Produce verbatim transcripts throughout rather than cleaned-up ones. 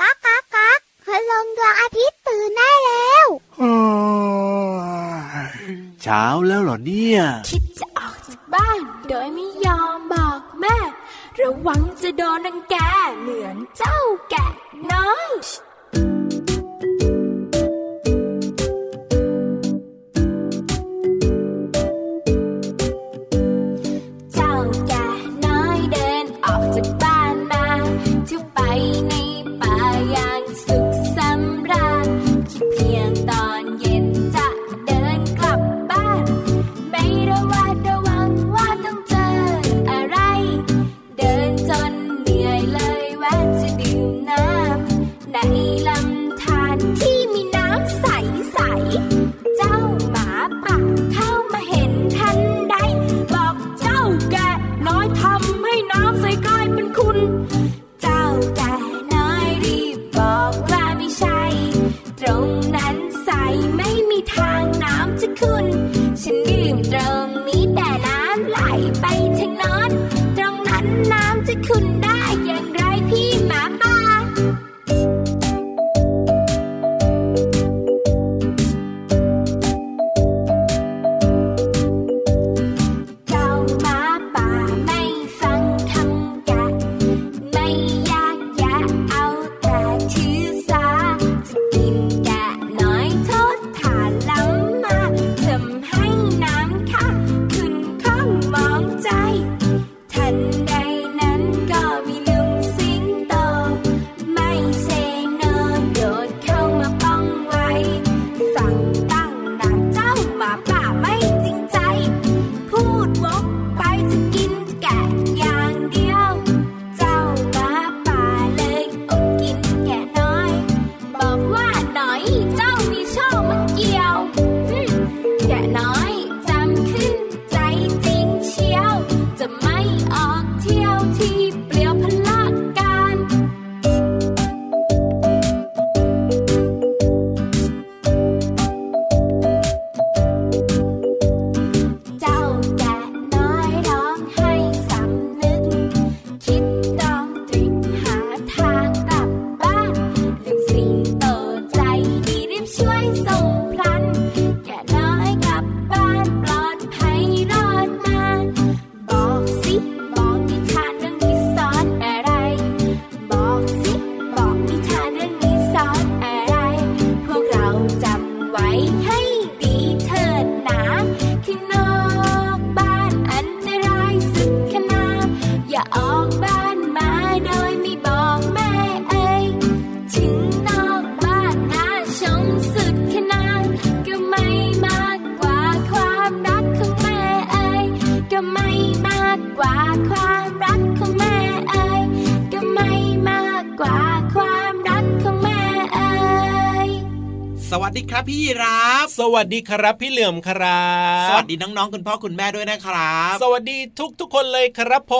ก๊ากก๊ากก๊ากพลังดวงอาทิตย์ตื่นได้แล้วเช้าแล้วเหรอเนี่ยคิดจะออกจากบ้านโดยไม่ยอมบอกแม่ระวังจะโดนรังแกเหมือนเจ้าแกะน้อยสวัสดีครับพี่รับสวัสดีครับพี่เหลื่อมครับสวัสดีน้องๆคุณพ่อคุณแม่ด้วยนะครับสวัสดีทุกๆคนเลยครับผ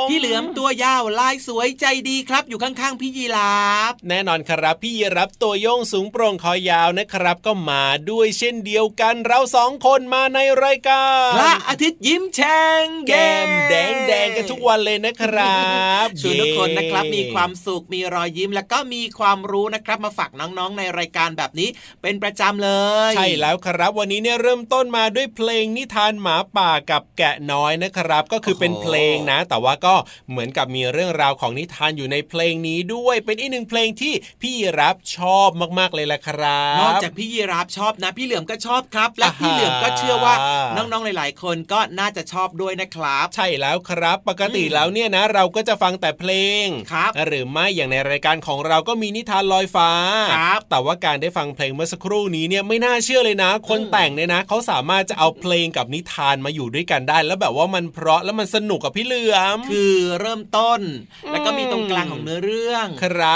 มพี่เหลื่อมตัวยาวลายสวยใจดีครับอยู่ข้างๆพี่ยีรับแน่นอนครับพี่ยีรับตัวโยงสูงโปร่งคอยาวนะครับก็มาด้วยเช่นเดียวกันเราสองคนมาในรายการพระอาทิตย์ยิ้มแฉ่งแก้มแดงๆกันทุกวันเลยนะครับชวนทุกคนนะครับมีความสุขมีรอยยิ้มแล้วก็มีความรู้นะครับมาฝากน้องๆในรายการแบบนี้เป็นประจำเลยใช่แล้วครับวันนี้เนี่ยเริ่มต้นมาด้วยเพลงนิทานหมาป่ากับแกะน้อยนะครับก็คือเป็นเพลงนะแต่ว่าก็เหมือนกับมีเรื่องราวของนิทานอยู่ในเพลงนี้ด้วยเป็นอีกหนึ่งเพลงที่พี่ยีราฟชอบมากๆเลยล่ะครับนอกจากพี่ยีราฟชอบนะพี่เหลื่อมก็ชอบครับและพี่เหลื่อมก็เชื่อว่าน้องๆหลายๆคนก็น่าจะชอบด้วยนะครับใช่แล้วครับปกติแล้วเนี่ยนะเราก็จะฟังแต่เพลงหรือไม่อย่างในรายการของเราก็มีนิทานลอยฟ้าแต่ว่าการได้ฟังเพลงเมื่อสักครู่นี้เนี่ยไม่น่าเชื่อเลยนะคนแต่งเนี่ยนะเขาสามารถจะเอาเพลงกับนิทานมาอยู่ด้วยกันได้แล้วแบบว่ามันเพราะแล้วมันสนุกกับพี่เหลือมคือเริ่มต้นแล้วก็มีตรงกลางของเนื้อเรื่อง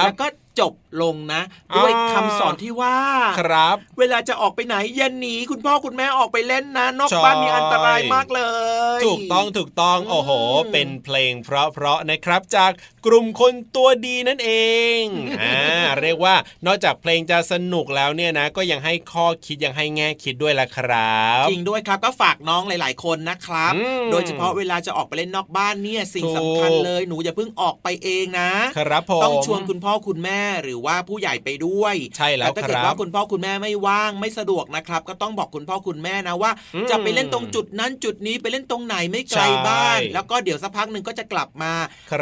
แล้วก็จบ ลงนะด้วยคำสอนที่ว่าครับเวลาจะออกไปไหนอย่าหนีคุณพ่อคุณแม่ออกไปเล่นนะนอกบ้านมีอันตรายมากเลยถูกต้องถูกต้องโอ้โหเป็นเพลงเพราะๆนะครับจากกลุ่มคนตัวดีนั่นเองอ่าเรียกว่านอกจากเพลงจะสนุกแล้วเนี่ยนะก็ยังให้ข้อคิดยังให้แง่คิดด้วยล่ะครับจริงด้วยครับก็ฝากน้องหลายๆคนนะครับโดยเฉพาะเวลาจะออกไปเล่นนอกบ้านเนี่ยสิ่งสำคัญเลยหนูอย่าเพิ่งออกไปเองนะครับผมต้องชวนคุณพ่อคุณแม่หรือว่าผู้ใหญ่ไปด้วยใช่แล้วครับแต่ถ้าเกิดว่าคุณพ่อคุณแม่ไม่ว่างไม่สะดวกนะครับก็ต้องบอกคุณพ่อคุณแม่นะว่าจะไปเล่นตรงจุดนั้นจุดนี้ไปเล่นตรงไหนไม่ไกลบ้านแล้วก็เดี๋ยวสักพักนึงก็จะกลับมา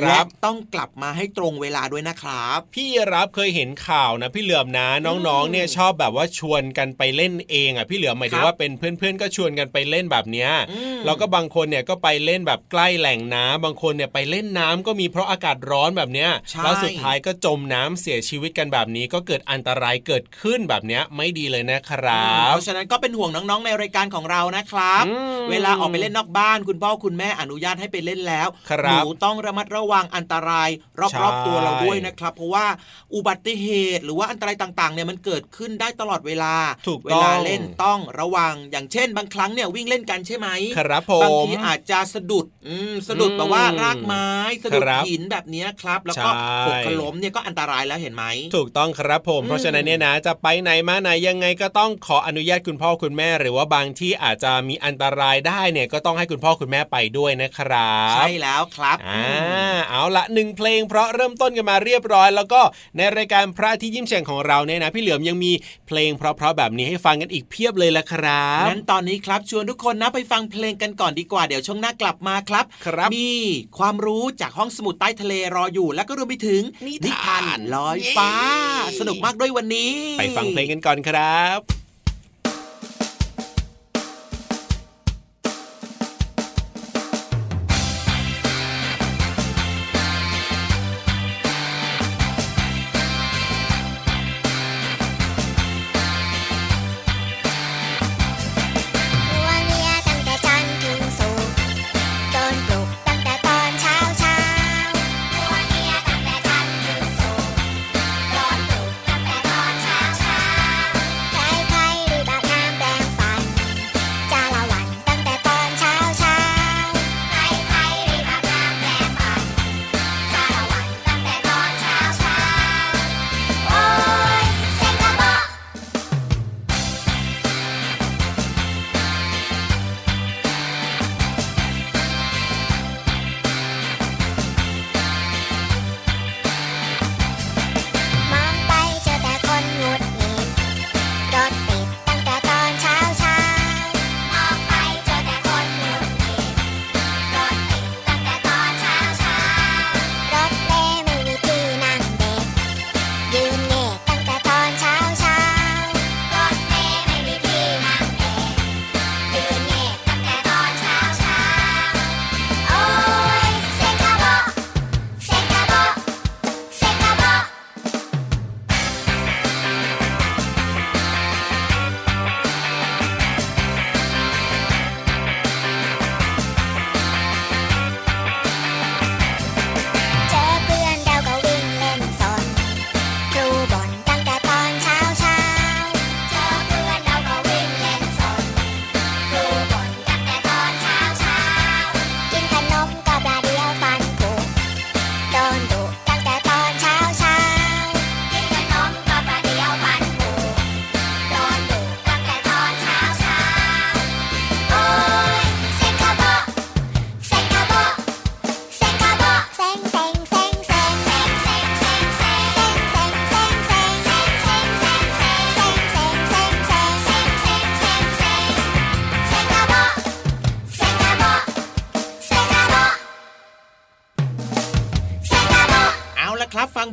และต้องกลับมาให้ตรงเวลาด้วยนะครับพี่รับเคยเห็นข่าวนะพี่เหลือมนะน้องๆเนี่ยชอบแบบว่าชวนกันไปเล่นเองอ่ะพี่เหลือมหมายถึงว่าเป็นเพื่อนๆก็ชวนกันไปเล่นแบบเนี้ยแล้วก็บางคนเนี่ยก็ไปเล่นแบบใกล้แหล่งน้ำบางคนเนี่ยไปเล่นน้ำก็มีเพราะอากาศร้อนแบบเนี้ยแล้วสุดท้ายก็จมน้ำเสียชีวิตกันแบบนี้ก็เกิดอันตรายเกิดขึ้นแบบเนี้ยไม่ดีเลยนะครับเพราะฉะนั้นก็เป็นห่วงน้องๆในรายการของเรานะครับเวลาออกไปเล่นนอกบ้านคุณพ่อคุณแม่อนุญาตให้ไปเล่นแล้วหนูต้องระมัดระวังอันตรายรอบๆตัวเราด้วยนะครับเพราะว่าอุบัติเหตุหรือว่าอันตรายต่างๆเนี่ยมันเกิดขึ้นได้ตลอดเวลาเวลาเล่นต้องระวังอย่างเช่นบางครั้งเนี่ยวิ่งเล่นกันใช่ไหมครับผมบางทีอาจจะสะดุดสะดุดแบบว่ารากไม้สะดุดหินแบบนี้ครับแล้วก็หกล้มเนี่ยก็อันตรายแล้วเห็นไหมถูกต้องครับผมเพราะฉะนั้นเนี่ยนะจะไปไหนมาไหนยังไงก็ต้องขออนุญาตคุณพ่อคุณแม่หรือว่าบางที่อาจจะมีอันตรายได้เนี่ยก็ต้องให้คุณพ่อคุณแม่ไปด้วยนะครับใช่แล้วครับอ่าเอาละหนึ่งเพลงเพราะเริ่มต้นกันมาเรียบร้อยแล้วก็ในรายการพระที่ยิ้มแฉ่งของเราเนี่ยนะพี่เหลือมยังมีเพลงเพราะๆแบบนี้ให้ฟังกันอีกเพียบเลยละครับงั้นตอนนี้ครับชวนทุกคนนะไปฟังเพลงกันก่อนดีกว่าเดี๋ยวช่วงหน้ากลับมาครับครับมีความรู้จากห้องสมุดใต้ทะเลรออยู่แล้วก็รวมไปถึงนิทานลอยฟ้าสนุกมากด้วยวันนี้ไปฟังเพลงกันก่อนครับ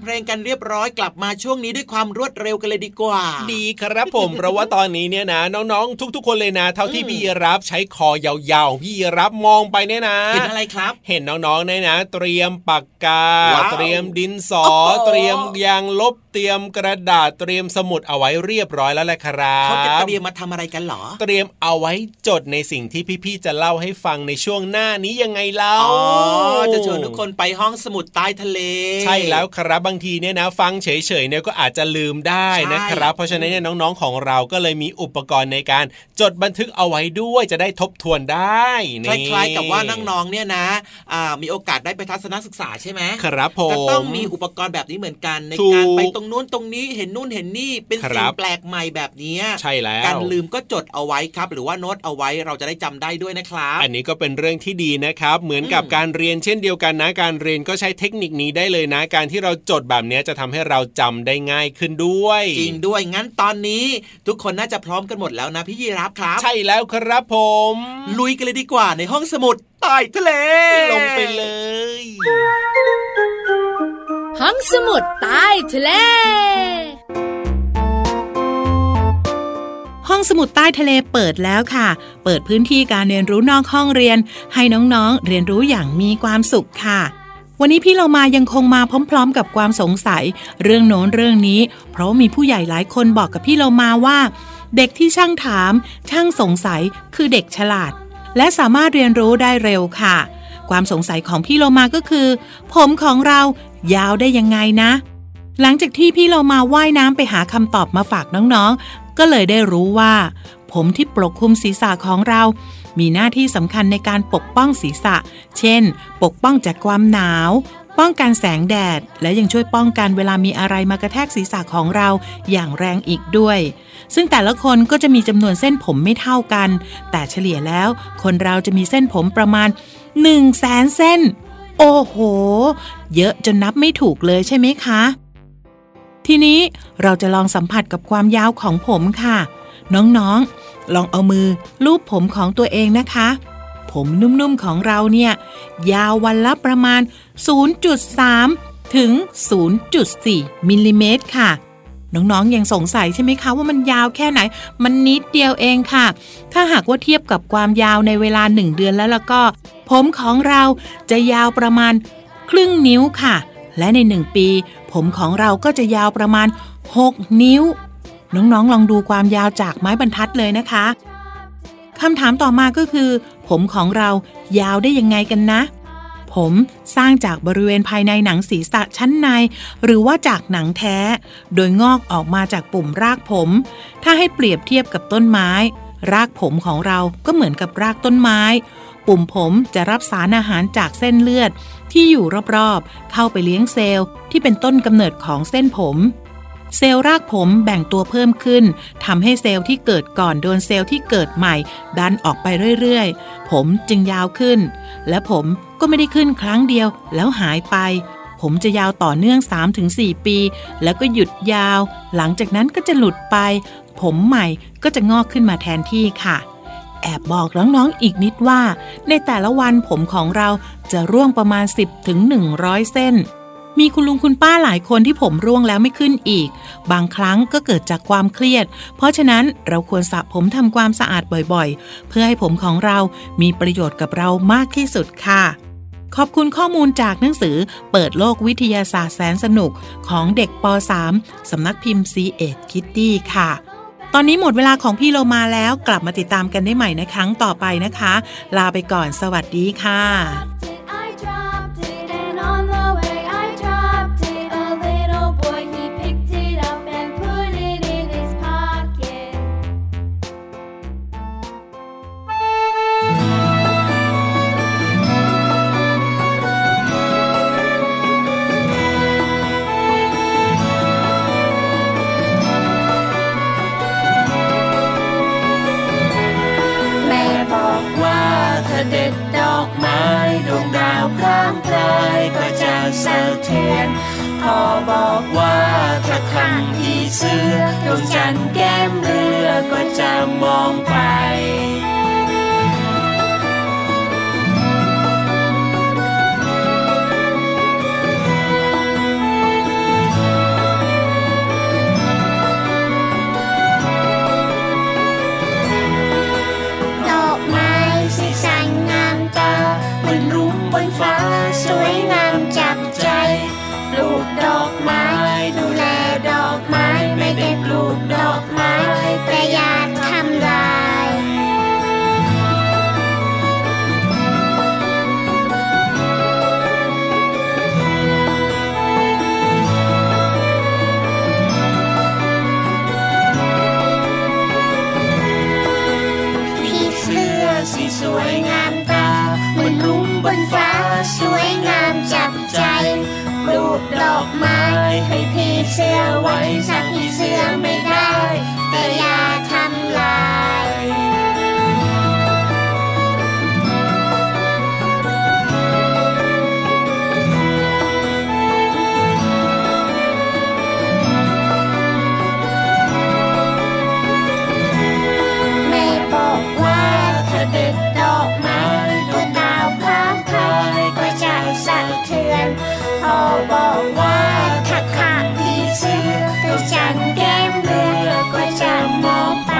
เพลงกันเรียบร้อยกลับมาช่วงนี้ด้วยความรวดเร็วกันเลยดีกว่าดีครับผม เพราะว่าตอนนี้เนี่ยนะน้องๆทุกๆคนเลยนะเท่าที่พี่รับใช้คอยาวๆพี่รับมองไปเนี่ยนะเห็นอะไรครับเห็นน้องๆเนี่ยนะเตรียมปากกาเตรียมดินสอเตรียมยางลบเตรียมกระดาษเตรียมสมุดเอาไว้เรียบร้อยแล้วแหละครับเขาจะเตรียมมาทำอะไรกันหรอเตรียมเอาไว้จดในสิ่งที่พี่ๆจะเล่าให้ฟังในช่วงหน้านี้ยังไงเล่าจะชวนทุกคนไปห้องสมุดใต้ทะเลใช่แล้ว ครับบางทีเนี่ยนะฟังเฉยๆเนี่ยก็อาจจะลืมได้นะครับเพราะฉะนั้นเนี่ยน้องๆของเราก็เลยมีอุปกรณ์ในการจดบันทึกเอาไว้ด้วยจะได้ทบทวนได้คล้ายๆกับว่าน้องๆเนี่ยนะมีโอกาสได้ไปทัศนศึกษาใช่ไหมครับผมก็ต้องมีอุปกรณ์แบบนี้เหมือนกันในการไปตรงนู้นตรงนี้เห็นนู่นเห็นนี่เป็นสิ่งแปลกใหม่แบบนี้ใช่แล้วการลืมก็จดเอาไว้ครับหรือว่าโน้ตเอาไว้เราจะได้จำได้ด้วยนะครับอันนี้ก็เป็นเรื่องที่ดีนะครับเหมือนกับการเรียนเช่นเดียวกันนะการเรียนก็ใช้เทคนิคนี้ได้เลยนะการที่เราจดแบบนี้จะทำให้เราจำได้ง่ายขึ้นด้วยจริงด้วยงั้นตอนนี้ทุกคนน่าจะพร้อมกันหมดแล้วนะพี่ยีรับครับใช่แล้วครับผมลุยกันเลยดีกว่าในห้องสมุดใต้ทะเลลงไปเลยห้องสมุดใต้ทะเลห้องสมุดใต้ทะเลเปิดแล้วค่ะเปิดพื้นที่การเรียนรู้นอกห้องเรียนให้น้องๆเรียนรู้อย่างมีความสุขค่ะวันนี้พี่เรามายังคงมาพร้อมๆกับความสงสัยเรื่องโน้นเรื่องนี้เพราะมีผู้ใหญ่หลายคนบอกกับพี่เรามาว่าเด็กที่ช่างถามช่างสงสัยคือเด็กฉลาดและสามารถเรียนรู้ได้เร็วค่ะความสงสัยของพี่เรามาก็คือผมของเรายาวได้ยังไงนะหลังจากที่พี่เรามาว่ายน้ำไปหาคำตอบมาฝากน้องๆก็เลยได้รู้ว่าผมที่ปกคลุมศีรษะของเรามีหน้าที่สำคัญในการปกป้องศีรษะเช่นปกป้องจากความหนาวป้องกันแสงแดดและยังช่วยป้องกันเวลามีอะไรมากระแทกศีรษะของเราอย่างแรงอีกด้วยซึ่งแต่ละคนก็จะมีจำนวนเส้นผมไม่เท่ากันแต่เฉลี่ยแล้วคนเราจะมีเส้นผมประมาณ หนึ่งแสน เส้นโอ้โหเยอะจนนับไม่ถูกเลยใช่ไหมคะทีนี้เราจะลองสัมผัสกับความยาวของผมค่ะน้องๆลองเอามือลูบผมของตัวเองนะคะผมนุ่มๆของเราเนี่ยยาววันละประมาณ ศูนย์จุดสาม ถึง ศูนย์จุดสี่ มิลลิเมตรค่ะน้องๆยังสงสัยใช่ไหมคะว่ามันยาวแค่ไหนมันนิดเดียวเองค่ะถ้าหากว่าเทียบกับความยาวในเวลาหนึ่งเดือนแล้วแล้วก็ผมของเราจะยาวประมาณครึ่งนิ้วค่ะและในหนึ่งปีผมของเราก็จะยาวประมาณหกนิ้วน้องๆลองดูความยาวจากไม้บรรทัดเลยนะคะคำถามต่อมาก็คือผมของเรายาวได้ยังไงกันนะผมสร้างจากบริเวณภายในหนังศีรษะชั้นในหรือว่าจากหนังแท้โดยงอกออกมาจากปุ่มรากผมถ้าให้เปรียบเทียบกับต้นไม้รากผมของเราก็เหมือนกับรากต้นไม้ปุ่มผมจะรับสารอาหารจากเส้นเลือดที่อยู่รอบๆเข้าไปเลี้ยงเซลล์ที่เป็นต้นกำเนิดของเส้นผมเซลล์รากผมแบ่งตัวเพิ่มขึ้นทำให้เซลล์ที่เกิดก่อนโดนเซลล์ที่เกิดใหม่ดันออกไปเรื่อยๆผมจึงยาวขึ้นและผมก็ไม่ได้ขึ้นครั้งเดียวแล้วหายไปผมจะยาวต่อเนื่อง สามถึงสี่ ปีแล้วก็หยุดยาวหลังจากนั้นก็จะหลุดไปผมใหม่ก็จะงอกขึ้นมาแทนที่ค่ะแอบบอกน้องๆอีกนิดว่าในแต่ละวันผมของเราจะร่วงประมาณ สิบถึงหนึ่งร้อย เส้นมีคุณลุงคุณป้าหลายคนที่ผมร่วงแล้วไม่ขึ้นอีกบางครั้งก็เกิดจากความเครียดเพราะฉะนั้นเราควรสระผมทำความสะอาดบ่อยๆเพื่อให้ผมของเรามีประโยชน์กับเรามากที่สุดค่ะขอบคุณข้อมูลจากหนังสือเปิดโลกวิทยาศาสตร์แสนสนุกของเด็กป.สาม สำนักพิมพ์ ซี เอ็ด Kitty ค่ะตอนนี้หมดเวลาของพี่โลมาแล้วกลับมาติดตามกันได้ใหม่ในครั้งต่อไปนะคะลาไปก่อนสวัสดีค่ะเด็ดดอกไม้ดวงดาวพร่างพรายก็จะสะเทือนพ่อบอกว่าถ้าขังผีเสื้อดวงจันทร์แก้มเรือก็จะมองไปสวยงามจับใจปลูกดอกไม้ดูแลดอกไม้ไม่ได้ปลูกดอกไม้แต่อยากทำลาย ดอกไม้ให้พี่เชื่อไว้สักพี่เชื่อไม่ได้แต่อย่าทำลายแม่บอกว่าถ้าเด็ดดอกไม้ก็ดาวพร้อมใครก็ใจสั่นเทือนพ่อบอกว่าถ้าขาดพี่เชื่อแต่ฉันแก้มเรือก็จะมองไป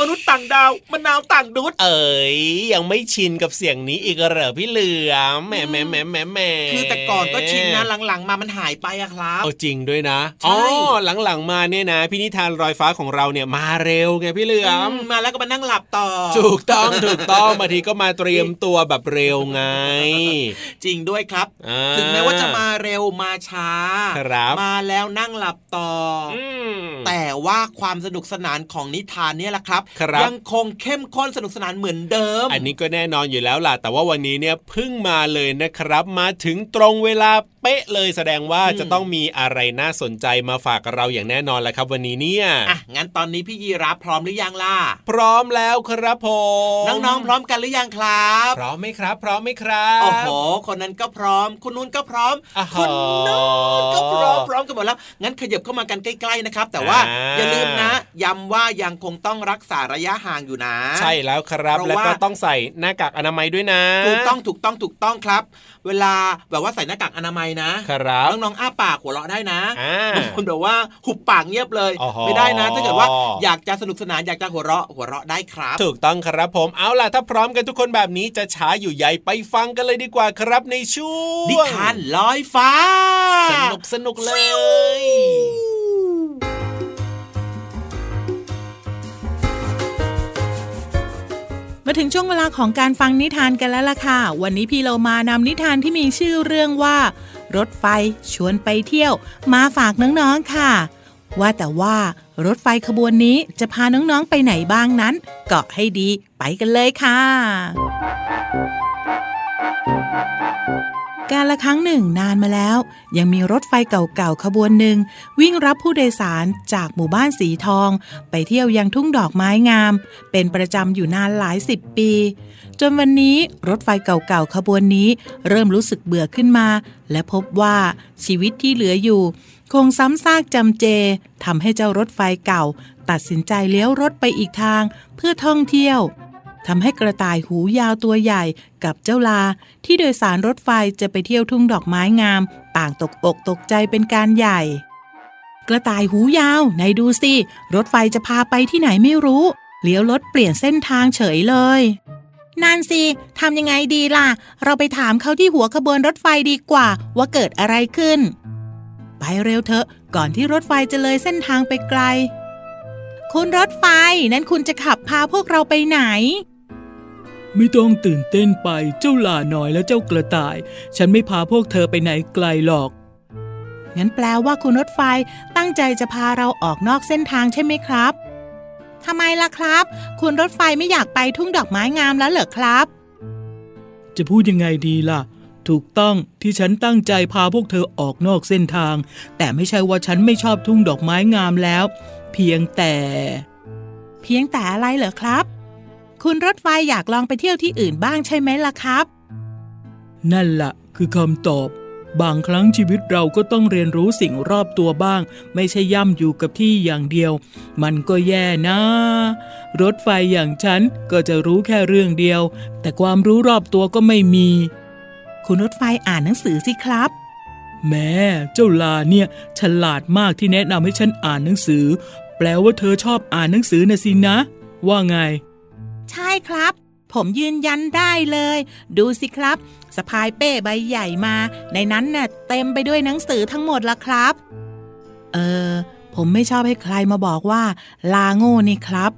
มนุษย์ต่างดาวมะนาวต่างดุดเอ๋ยยังไม่ชินกับเสียงนี้อีกเหรอพี่เหลือมแหม่แหม่แหม่แหม่แหม่คือแต่ก่อนก็ชินนะหลังๆมามันหายไปอะครับเอาจริงด้วยนะอ๋อหลังๆมาเนี่ยนะพี่นิทานลอยฟ้าของเราเนี่ยมาเร็วไงพี่เหลือมมาแล้วก็มานั่งหลับต่อถูกต้องถูกต้องบางทีก็มาเตรียมตัวแบบเร็วไงจริงด้วยครับถึงแม้ว่าจะมาเร็วมาช้ามาแล้วนั่งหลับต่อแต่ว่าความสนุกสนานของนิทานเนี่ยแหละครับยังคงเข้มข้นสนุกสนานเหมือนเดิมอันนี้ก็แน่นอนอยู่แล้วล่ะแต่ว่าวันนี้เนี่ยเพิ่งมาเลยนะครับมาถึงตรงเวลาเป๊ะเลยแสดงว่าจะต้องมีอะไรน่าสนใจมาฝากเราอย่างแน่นอนแหละครับวันนี้เนี่ยอ่ะงั้นตอนนี้พี่ยีรับพร้อมหรือยังล่ะพร้อมแล้วครับผมน้องๆพร้อมกันหรือยังครับพร้อมไหมครับพร้อมไหมครับโอ้โหคนนั้นก็พร้อมคนนู้นก็พร้อมคนนู้นก็พร้อมพร้อมกันหมดแล้วงั้นขยับเข้ามากันใกล้ๆนะครับแต่ว่าอย่าลืมนะย้ำว่ายังคงต้องรักษา าระยะห่างอยู่นะใช่แล้วครับแล้วก็ต้องใส่หน้ากากอนามัยด้วยนะถูกต้องถูกต้องถูกต้องครับเวลาแบบว่าใส่หน้ากากอนามัยนะครับน้องๆอ้าปากหัวเราะได้นะบางคนบอกว่าหุบปากเงียบเลยไม่ได้นะถ้าเกิดว่าอยากจะสนุกสนานอยากจะหัวเราะหัวเราะได้ครับถูกต้องครับผมเอาล่ะถ้าพร้อมกันทุกคนแบบนี้จะช้าอยู่ใหญ่ไปฟังกันเลยดีกว่าครับในช่วงนิทานลอยฟ้าสนุกสนุกเลยมาถึงช่วงเวลาของการฟังนิทานกันแล้วล่ะค่ะวันนี้พี่เรามานำนิทานที่มีชื่อเรื่องว่ารถไฟชวนไปเที่ยวมาฝากน้องๆค่ะว่าแต่ว่ารถไฟขบวนนี้จะพาน้องๆไปไหนบ้างนั้นเกาะให้ดีไปกันเลยค่ะการละครั้งหนึ่งนานมาแล้วยังมีรถไฟเก่าๆขบวนหนึ่งวิ่งรับผู้โดยสารจากหมู่บ้านสีทองไปเที่ยวยังทุ่งดอกไม้งามเป็นประจำอยู่นานหลายสิบปีจนวันนี้รถไฟเก่าๆขบวนนี้เริ่มรู้สึกเบื่อขึ้นมาและพบว่าชีวิตที่เหลืออยู่คงซ้ำซากจำเจทำให้เจ้ารถไฟเก่าตัดสินใจเลี้ยวรถไปอีกทางเพื่อท่องเที่ยวทำให้กระต่ายหูยาวตัวใหญ่กับเจ้าลาที่โดยสารรถไฟจะไปเที่ยวทุ่งดอกไม้งามต่างตกอกตกใจเป็นการใหญ่กระต่ายหูยาวไหนดูสิรถไฟจะพาไปที่ไหนไม่รู้เลี้ยวรถเปลี่ยนเส้นทางเฉยเลยนั่นสิทำยังไงดีล่ะเราไปถามเขาที่หัวขบวนรถไฟดีกว่าว่าเกิดอะไรขึ้นไปเร็วเถอะก่อนที่รถไฟจะเลยเส้นทางไปไกลคุณรถไฟนั้นคุณจะขับพาพวกเราไปไหนไม่ต้องตื่นเต้นไปเจ้าหล่าน้อยและเจ้ากระต่ายฉันไม่พาพวกเธอไปไหนไกลหรอกงั้นแปลว่าคุณรถไฟตั้งใจจะพาเราออกนอกเส้นทางใช่ไหมครับทำไมล่ะครับคุณรถไฟไม่อยากไปทุ่งดอกไม้งามแล้วเหรอครับจะพูดยังไงดีล่ะถูกต้องที่ฉันตั้งใจพาพวกเธอออกนอกเส้นทางแต่ไม่ใช่ว่าฉันไม่ชอบทุ่งดอกไม้งามแล้วเพียงแต่เพียงแต่อะไรเหรอครับคุณรถไฟอยากลองไปเที่ยวที่อื่นบ้างใช่ไหมล่ะครับนั่นล่ะคือคำตอบบางครั้งชีวิตเราก็ต้องเรียนรู้สิ่งรอบตัวบ้างไม่ใช่ย่ำอยู่กับที่อย่างเดียวมันก็แย่นะรถไฟอย่างฉันก็จะรู้แค่เรื่องเดียวแต่ความรู้รอบตัวก็ไม่มีคุณรถไฟอ่านหนังสือสิครับแม่เจ้าลาเนี่ยฉลาดมากที่แนะนำให้ฉันอ่านหนังสือแปลว่าเธอชอบอ่านหนังสือนะสินะว่าไงใช่ครับผมยืนยันได้เลยดูสิครับสะพายเป้ใบใหญ่มาในนั้นน่ะเต็มไปด้วยหนังสือทั้งหมดละครับเออผมไม่ชอบให้ใครมาบอกว่าลาโง่นี่ครับ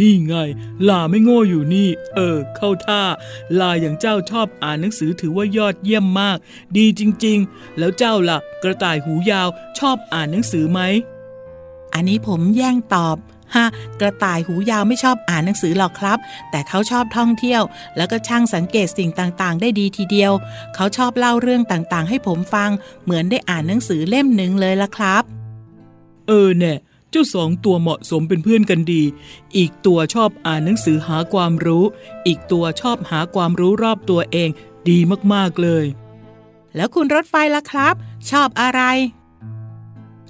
นี่ไงลาไม่โง่อยู่นี่เออเข้าท่าลาอย่างเจ้าชอบอ่านหนังสือถือว่ายอดเยี่ยมมากดีจริงๆแล้วเจ้าล่ะกระต่ายหูยาวชอบอ่านหนังสือไหมอันนี้ผมแย่งตอบฮะกระต่ายหูยาวไม่ชอบอ่านหนังสือหรอกครับแต่เขาชอบท่องเที่ยวแล้วก็ช่างสังเกตสิ่งต่างๆได้ดีทีเดียวเขาชอบเล่าเรื่องต่างๆให้ผมฟังเหมือนได้อ่านหนังสือเล่มหนึ่งเลยล่ะครับเออเนี่ยเจ้าสองตัวเหมาะสมเป็นเพื่อนกันดีอีกตัวชอบอ่านหนังสือหาความรู้อีกตัวชอบหาความรู้รอบตัวเองดีมากๆเลยแล้วคุณรถไฟล่ะครับชอบอะไร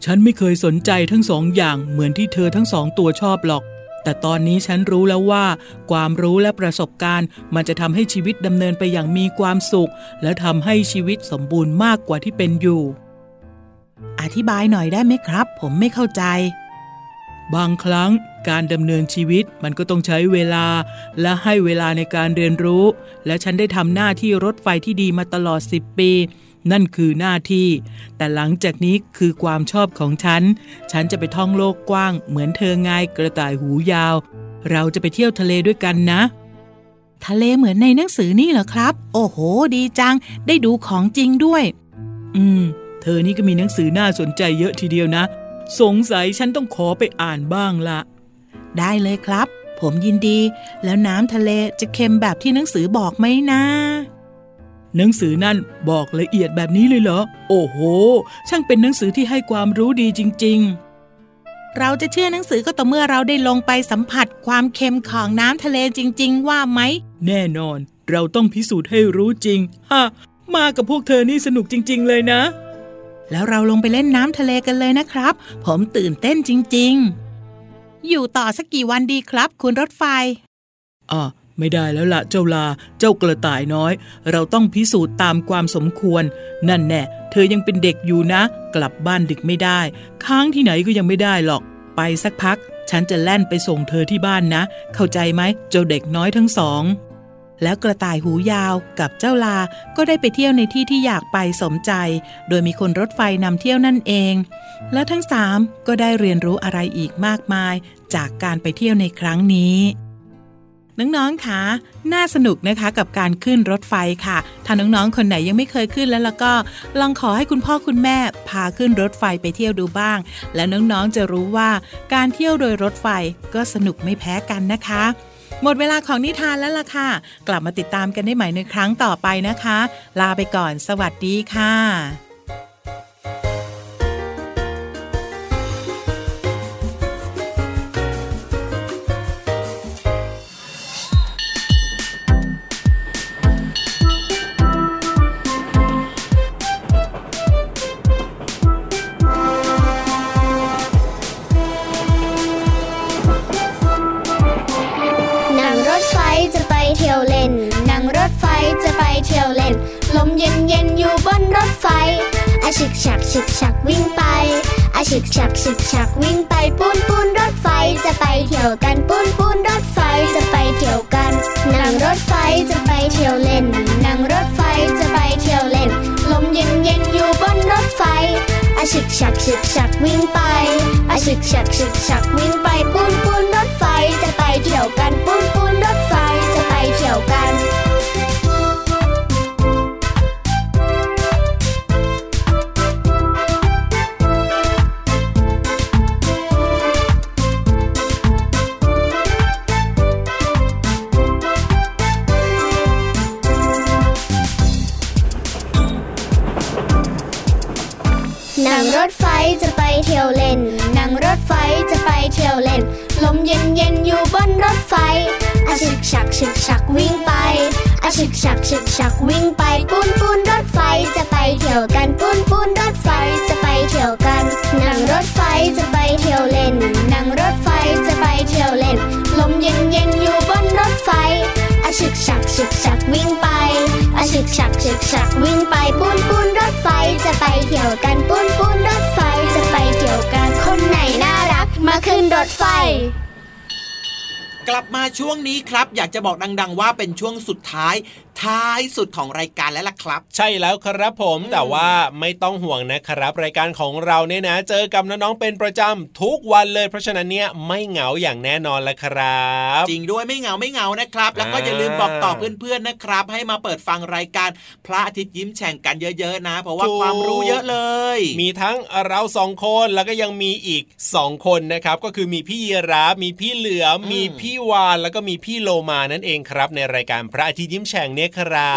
ฉันไม่เคยสนใจทั้งสองอย่างเหมือนที่เธอทั้งสองตัวชอบหรอกแต่ตอนนี้ฉันรู้แล้วว่าความรู้และประสบการณ์มันจะทำให้ชีวิตดำเนินไปอย่างมีความสุขและทำให้ชีวิตสมบูรณ์มากกว่าที่เป็นอยู่อธิบายหน่อยได้ไหมครับผมไม่เข้าใจบางครั้งการดำเนินชีวิตมันก็ต้องใช้เวลาและให้เวลาในการเรียนรู้และฉันได้ทำหน้าที่รถไฟที่ดีมาตลอดสิบปีนั่นคือหน้าที่แต่หลังจากนี้คือความชอบของฉันฉันจะไปท่องโลกกว้างเหมือนเธอไงกระต่ายหูยาวเราจะไปเที่ยวทะเลด้วยกันนะทะเลเหมือนในหนังสือนี่เหรอครับโอ้โหดีจังได้ดูของจริงด้วยอืมเธอนี่ก็มีหนังสือน่าสนใจเยอะทีเดียวนะสงสัยฉันต้องขอไปอ่านบ้างละได้เลยครับผมยินดีแล้วน้ำทะเลจะเค็มแบบที่หนังสือบอกไหมนะหนังสือนั่นบอกละเอียดแบบนี้เลยเหรอโอ้โหช่างเป็นหนังสือที่ให้ความรู้ดีจริงๆเราจะเชื่อหนังสือก็ต่อเมื่อเราได้ลงไปสัมผัสความเค็มของน้ำทะเลจริงๆว่าไหมแน่นอนเราต้องพิสูจน์ให้รู้จริงฮ่ามากับพวกเธอนี่สนุกจริงๆเลยนะแล้วเราลงไปเล่นน้ำทะเลกันเลยนะครับผมตื่นเต้นจริง อยู่ต่อสักกี่วันดีครับคุณรถไฟอ่ะไม่ได้แล้วล่ะเจ้าลาเจ้ากระต่ายน้อยเราต้องพิสูจน์ตามความสมควรนั่นแน่เธอยังเป็นเด็กอยู่นะกลับบ้านดึกไม่ได้ค้างที่ไหนก็ยังไม่ได้หรอกไปสักพักฉันจะแล่นไปส่งเธอที่บ้านนะเข้าใจไหมเจ้าเด็กน้อยทั้งสองแล้วกระต่ายหูยาวกับเจ้าลาก็ได้ไปเที่ยวในที่ที่อยากไปสมใจโดยมีคนรถไฟนำเที่ยวนั่นเองและทั้งสามก็ได้เรียนรู้อะไรอีกมากมายจากการไปเที่ยวในครั้งนี้น้องๆคะน่าสนุกนะคะกับการขึ้นรถไฟค่ะถ้าน้องๆคนไหนยังไม่เคยขึ้นแล้วล่ะก็ลองขอให้คุณพ่อคุณแม่พาขึ้นรถไฟไปเที่ยวดูบ้างและน้องๆจะรู้ว่าการเที่ยวโดยรถไฟก็สนุกไม่แพ้กันนะคะหมดเวลาของนิทานแล้วล่ะค่ะกลับมาติดตามกันได้ใหม่ในครั้งต่อไปนะคะลาไปก่อนสวัสดีค่ะอาฉึกฉักฉึกฉักวิ่งไปอาฉึกฉักฉึกฉักวิ่งไปปูนปูนรถไฟจะไปเที่ยวกันปูนปูนรถไฟจะไปเที่ยวกันนั่งรถไฟจะไปเที่ยวเล่นนั่งรถไฟจะไปเที่ยวเล่นลมเย็นเย็นอยู่บนรถไฟอาฉึกฉักฉึกฉักวิ่งไปอาฉึกฉักฉึกฉักวิ่งไปปูนปูนรถไฟจะไปเที่ยวกันปูนปูนรถไฟจะไปเที่ยวกันนั่งรถไฟจะไปเที่ยวเล่นนั่งรถไฟจะไปเที่ยวเล่นลมเย็นเย็นอยู่บนรถไฟอาฉึกฉักฉึกฉักวิ่งไปอาฉึกฉักฉึกฉักวิ่งไปปูนปูนรถไฟจะไปเที่ยวกันปูนปูนรถไฟจะไปเที่ยวกันนั่งรถไฟจะไปเที่ยวเล่นนั่งรถไฟจะไปเที่ยวเล่นลมเย็นเย็นอยู่บนรถไฟอาฉึกฉักฉึกฉักวิ่งไปอาฉึกฉักฉึกฉักวิ่งไปปูนปูนรถไฟจะไปเที่ยวกันปูนปูนรถไฟจะไปเที่ยวกันคนไหนน่ารักมาขึ้นรถไฟกลับมาช่วงนี้ครับอยากจะบอกดังๆว่าเป็นช่วงสุดท้ายท้ายสุดของรายการแล้วล่ะครับใช่แล้วครับผมแต่ว่าไม่ต้องห่วงนะครับรายการของเราเนี่ยนะเจอกับน้องๆเป็นประจำทุกวันเลยเพราะฉะนั้นเนี่ยไม่เหงาอย่างแน่นอนละครับจริงด้วยไม่เหงาไม่เหงานะครับแล้วก็อย่าลืมบอกต่อเพื่อนๆนะครับให้มาเปิดฟังรายการพระอาทิตย์ยิ้มแฉ่งกันเยอะๆนะเพราะว่าความรู้เยอะเลยมีทั้งเราสองคนแล้วก็ยังมีอีกสองคนนะครับก็คือมีพี่ยีราฟมีพี่เหลือมมีพี่วานแล้วก็มีพี่โลมานั่นเองครับในรายการพระอาทิตย์ยิ้มแฉ่งเนี่ย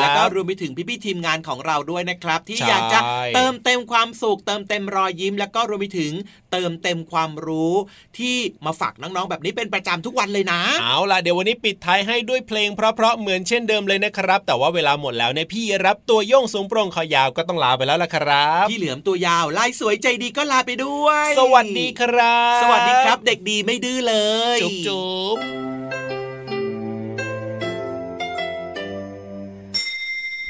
แล้วก็รวมไปถึงพี่ๆทีมงานของเราด้วยนะครับที่อยากจะเติมเต็มความสุขเติมเต็มรอยยิ้มแล้วก็รวมไปถึงเติมเต็มความรู้ที่มาฝากน้องๆแบบนี้เป็นประจำทุกวันเลยนะเอาล่ะเดี๋ยววันนี้ปิดท้ายให้ด้วยเพลงเพราะๆเหมือนเช่นเดิมเลยนะครับแต่ว่าเวลาหมดแล้วเนี่ยพี่รับตัวโยงสูงโปร่งคอยาวก็ต้องลาไปแล้วล่ะครับพี่เหลือมตัวยาวลายสวยใจดีก็ลาไปด้วยสวัสดีครับสวัสดีครับเด็กดีไม่ดื้อเลยจุ๊บ